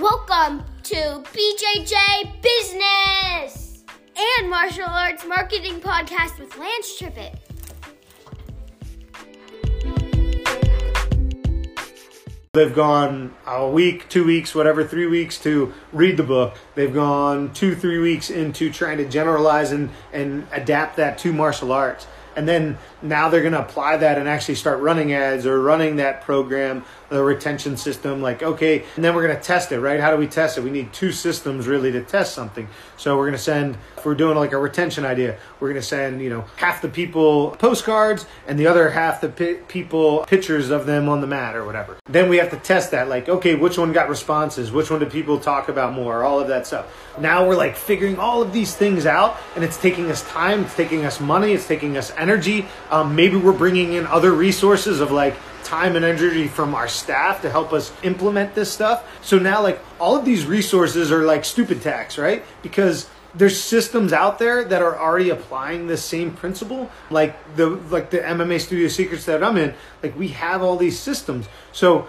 Welcome to BJJ Business and Martial Arts Marketing Podcast with Lance Trippett. They've gone a week, 2 weeks, whatever, 3 weeks to read the book. They've gone two, 3 weeks into trying to generalize and adapt that to martial arts. And then now they're going to apply that and actually start running ads or running that program, the retention system, like, okay, and then we're going to test it, right? How do we test it? We need two systems really to test something. So we're going to send, if we're doing like a retention idea, we're going to send, half the people postcards and the other half the people pictures of them on the mat or whatever. Then we have to test that, like, okay, which one got responses? Which one did people talk about more? All of that stuff. Now we're like figuring all of these things out, and it's taking us time, it's taking us money, it's taking us energy. Maybe we're bringing in other resources of like time and energy from our staff to help us implement this stuff. So now like all of these resources are like stupid tax, right? Because there's systems out there that are already applying the same principle, like the MMA Studio Secrets that I'm in. Like we have all these systems. So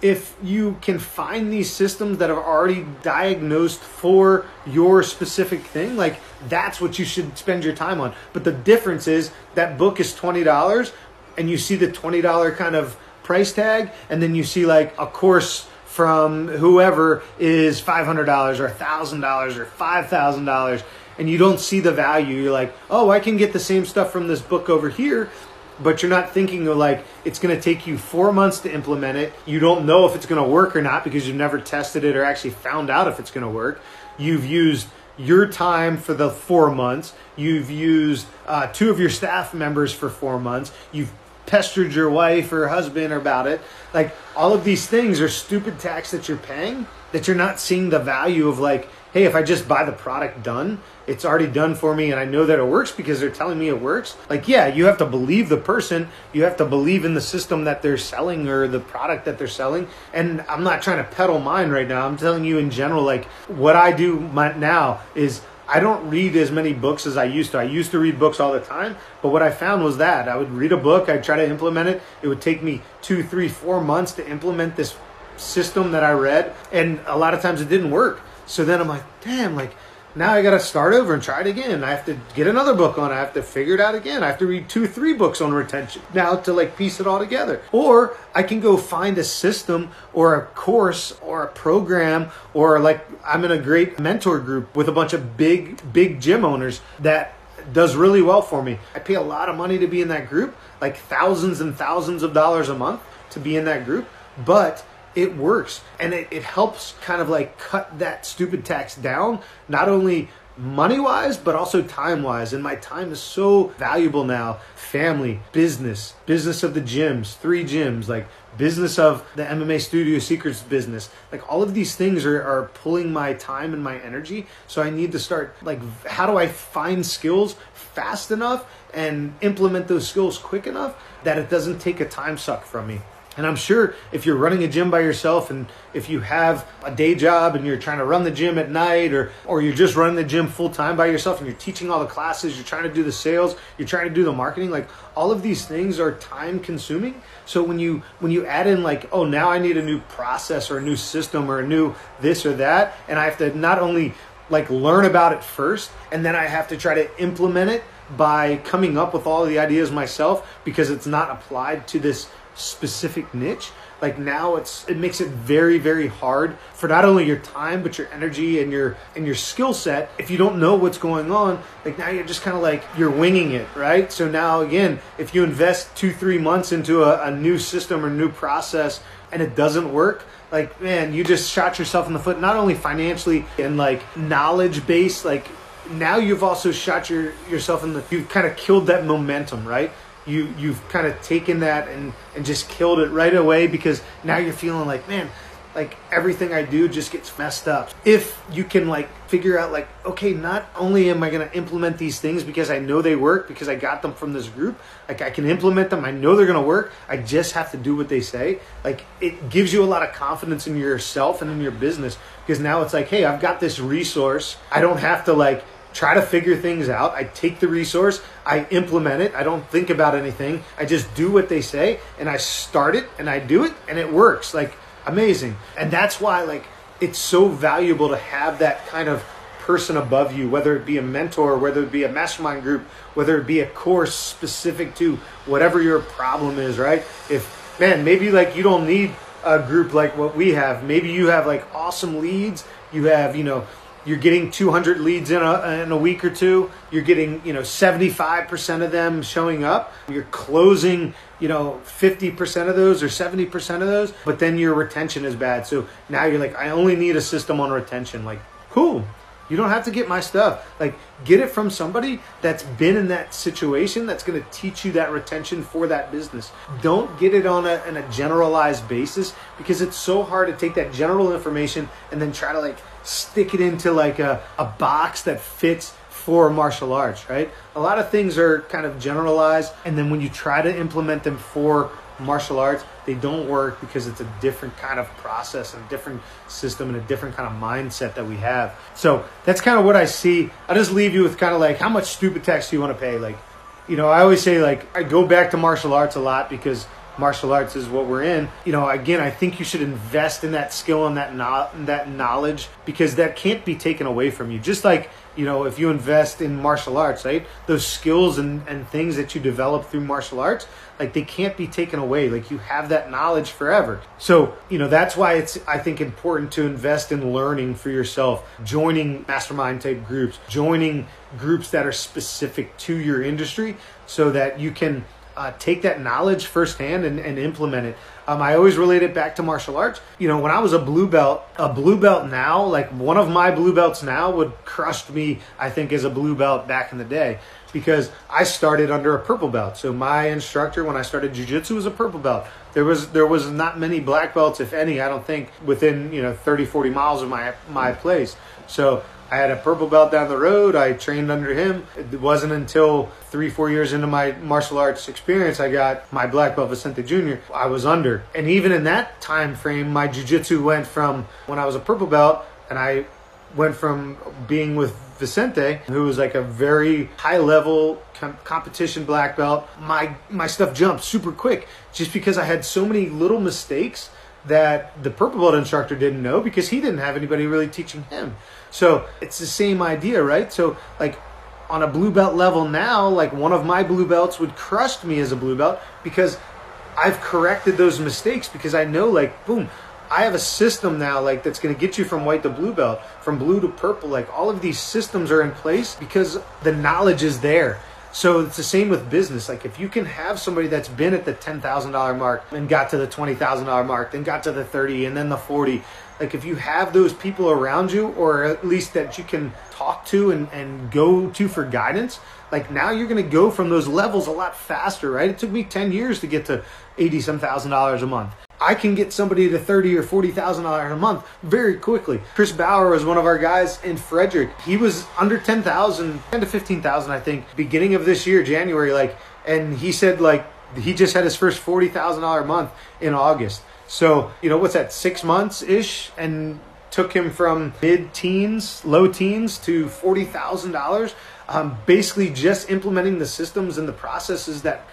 if you can find these systems that are already diagnosed for your specific thing, like that's what you should spend your time on. But the difference is that book is $20 and you see the $20 kind of price tag, and then you see like a course from whoever is $500 or $1,000 or $5,000, and you don't see the value. You're like, oh, I can get the same stuff from this book over here. But you're not thinking of like, it's going to take you 4 months to implement it. You don't know if it's going to work or not because you've never tested it or actually found out if it's going to work. You've used your time for the 4 months. You've used two of your staff members for 4 months. You've pestered your wife or husband about it. Like all of these things are stupid tax that you're paying that you're not seeing the value of, like, hey, if I just buy the product done, it's already done for me and I know that it works because they're telling me it works. Like, yeah, you have to believe the person. You have to believe in the system that they're selling or the product that they're selling. And I'm not trying to peddle mine right now. I'm telling you in general, like what I do now is I don't read as many books as I used to. I used to read books all the time, but what I found was that I would read a book, I'd try to implement it. It would take me two, three, 4 months to implement this system that I read. And a lot of times it didn't work. So then I'm like, damn, like now I got to start over and try it again. I have to get another book on. I have to figure it out again. I have to read two, three books on retention now to like piece it all together. Or I can go find a system or a course or a program, or like I'm in a great mentor group with a bunch of big gym owners that does really well for me. I pay a lot of money to be in that group, like thousands and thousands of dollars a month to be in that group. But it works, and it helps kind of like cut that stupid tax down, not only money-wise, but also time-wise. And my time is so valuable now. Family, business of the gyms, 3 gyms, like business of the MMA Studio Secrets business. Like all of these things are pulling my time and my energy. So I need to start, like, how do I find skills fast enough and implement those skills quick enough that it doesn't take a time suck from me? And I'm sure if you're running a gym by yourself, and if you have a day job and you're trying to run the gym at night, or you're just running the gym full time by yourself and you're teaching all the classes, you're trying to do the sales, you're trying to do the marketing, like all of these things are time consuming. So when you add in like, oh, now I need a new process or a new system or a new this or that, and I have to not only like learn about it first, and then I have to try to implement it by coming up with all the ideas myself because it's not applied to this specific niche. Like now it makes it very, very hard for not only your time, but your energy and your skill set. If you don't know what's going on, like now you're just kind of like, you're winging it, right? So now again, if you invest 2-3 months into a new system or new process and it doesn't work, like, man, you just shot yourself in the foot, not only financially and like knowledge base, like now you've also shot yourself in the, you've kind of killed that momentum, right? You've kind of taken that and just killed it right away because now you're feeling like, man, like everything I do just gets messed up. If you can like figure out like, okay, not only am I going to implement these things because I know they work because I got them from this group, like I can implement them. I know they're going to work. I just have to do what they say. Like it gives you a lot of confidence in yourself and in your business because now it's like, hey, I've got this resource. I don't have to like try to figure things out. I take the resource, I implement it, I don't think about anything, I just do what they say, and I start it, and I do it, and it works. Like, amazing. And that's why, like, it's so valuable to have that kind of person above you, whether it be a mentor, whether it be a mastermind group, whether it be a course specific to whatever your problem is, right? If, man, maybe like you don't need a group like what we have. Maybe you have like awesome leads. You have, you know, you're getting 200 leads in a week or two. You're getting, you know, 75% of them showing up. You're closing, you know, 50% of those or 70% of those, but then your retention is bad. So now you're like, I only need a system on retention. Like, cool. You don't have to get my stuff. Like, get it from somebody that's been in that situation that's going to teach you that retention for that business. Don't get it on a generalized basis, because it's so hard to take that general information and then try to like stick it into like a box that fits for martial arts, right? A lot of things are kind of generalized, and then when you try to implement them for martial arts, they don't work because it's a different kind of process and a different system and a different kind of mindset that we have. So that's kind of what I see. I'll just leave you with kind of like, how much stupid tax do you want to pay? Like, you know, I always say, like, I go back to martial arts a lot because martial arts is what we're in. You know, again, I think you should invest in that skill and that knowledge, because that can't be taken away from you. Just like, you know, if you invest in martial arts, right? Those skills and things that you develop through martial arts, like, they can't be taken away. Like, you have that knowledge forever. So, you know, that's why it's, I think, important to invest in learning for yourself, joining mastermind type groups, joining groups that are specific to your industry, so that you can take that knowledge firsthand and implement it. I always relate it back to martial arts. You know, when I was a blue belt now, like one of my blue belts now would crush me, I think, as a blue belt back in the day, because I started under a purple belt. So my instructor, when I started jiu-jitsu, was a purple belt. There was not many black belts, if any, I don't think, within, you know, 30, 40 miles of my place. So I had a purple belt down the road. I trained under him. It wasn't until 3-4 years into my martial arts experience I got my black belt, Vicente Jr. I was under. And even in that time frame, my jiu-jitsu went from, when I was a purple belt, and I went from being with Vicente, who was like a very high level competition black belt, my stuff jumped super quick, just because I had so many little mistakes that the purple belt instructor didn't know, because he didn't have anybody really teaching him. So it's the same idea, right? So like on a blue belt level now, like one of my blue belts would crush me as a blue belt, because I've corrected those mistakes, because I know, like, boom, I have a system now, like, that's going to get you from white to blue belt, from blue to purple. Like, all of these systems are in place because the knowledge is there. So it's the same with business. Like, if you can have somebody that's been at the $10,000 mark and got to the $20,000 mark, then got to the 30 and then the 40, like, if you have those people around you, or at least that you can talk to and go to for guidance, like, now you're going to go from those levels a lot faster, right? It took me 10 years to get to $80,000 a month. I can get somebody to $30,000 or $40,000 a month very quickly. Chris Bauer was one of our guys in Frederick. He was under $10,000, $10,000 to $15,000, I think, beginning of this year, January. Like, and he said, like, he just had his first $40,000 a month in August. So, you know, what's that, 6 months ish, and took him from mid-teens, low teens to $40,000. Basically, just implementing the systems and the processes that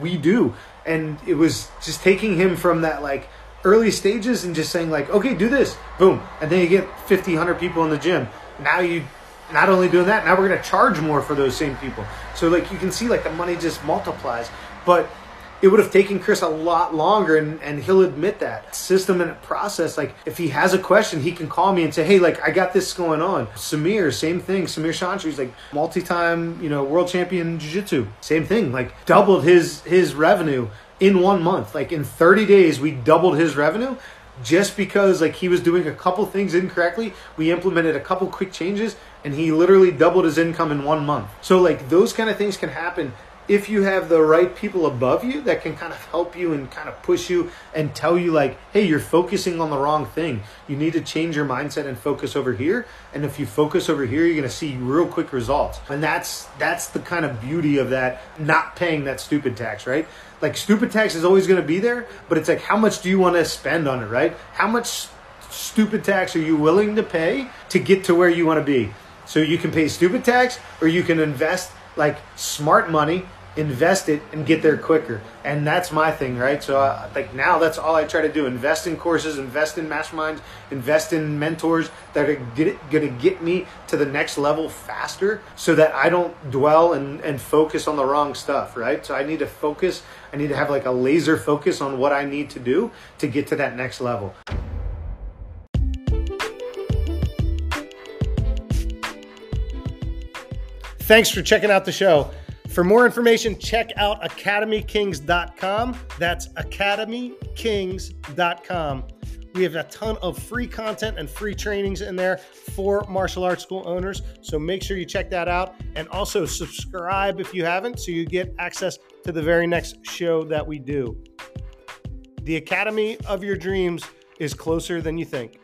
we do. And it was just taking him from that, like, early stages and just saying, like, okay, do this, boom. And then you get 50, 100 people in the gym. Now you not only doing that, now we're going to charge more for those same people. So, like, you can see, like, the money just multiplies. But it would have taken Chris a lot longer, and he'll admit that. System and process, like, if he has a question, he can call me and say, hey, like, I got this going on. Samir, same thing. Samir Chantri's, like, multi-time, you know, world champion jiu-jitsu. Same thing, like, doubled his revenue in 1 month. Like, in 30 days, we doubled his revenue, just because, like, he was doing a couple things incorrectly. We implemented a couple quick changes, and he literally doubled his income in 1 month. So, like, those kind of things can happen if you have the right people above you that can kind of help you and kind of push you and tell you, like, hey, you're focusing on the wrong thing. You need to change your mindset and focus over here. And if you focus over here, you're going to see real quick results. And that's the kind of beauty of that, not paying that stupid tax, right? Like, stupid tax is always going to be there, but it's like, how much do you want to spend on it, right? How much stupid tax are you willing to pay to get to where you want to be? So you can pay stupid tax, or you can invest like smart money invest it and get there quicker. And that's my thing, right? So like now that's all I try to do. Invest in courses, invest in masterminds, invest in mentors that are gonna get me to the next level faster so that I don't dwell and focus on the wrong stuff, right? So I need to focus, I need to have like a laser focus on what I need to do to get to that next level. Thanks for checking out the show. For more information, check out academykings.com. That's academykings.com. We have a ton of free content and free trainings in there for martial arts school owners. So make sure you check that out. And also subscribe if you haven't, so you get access to the very next show that we do. The Academy of Your Dreams is closer than you think.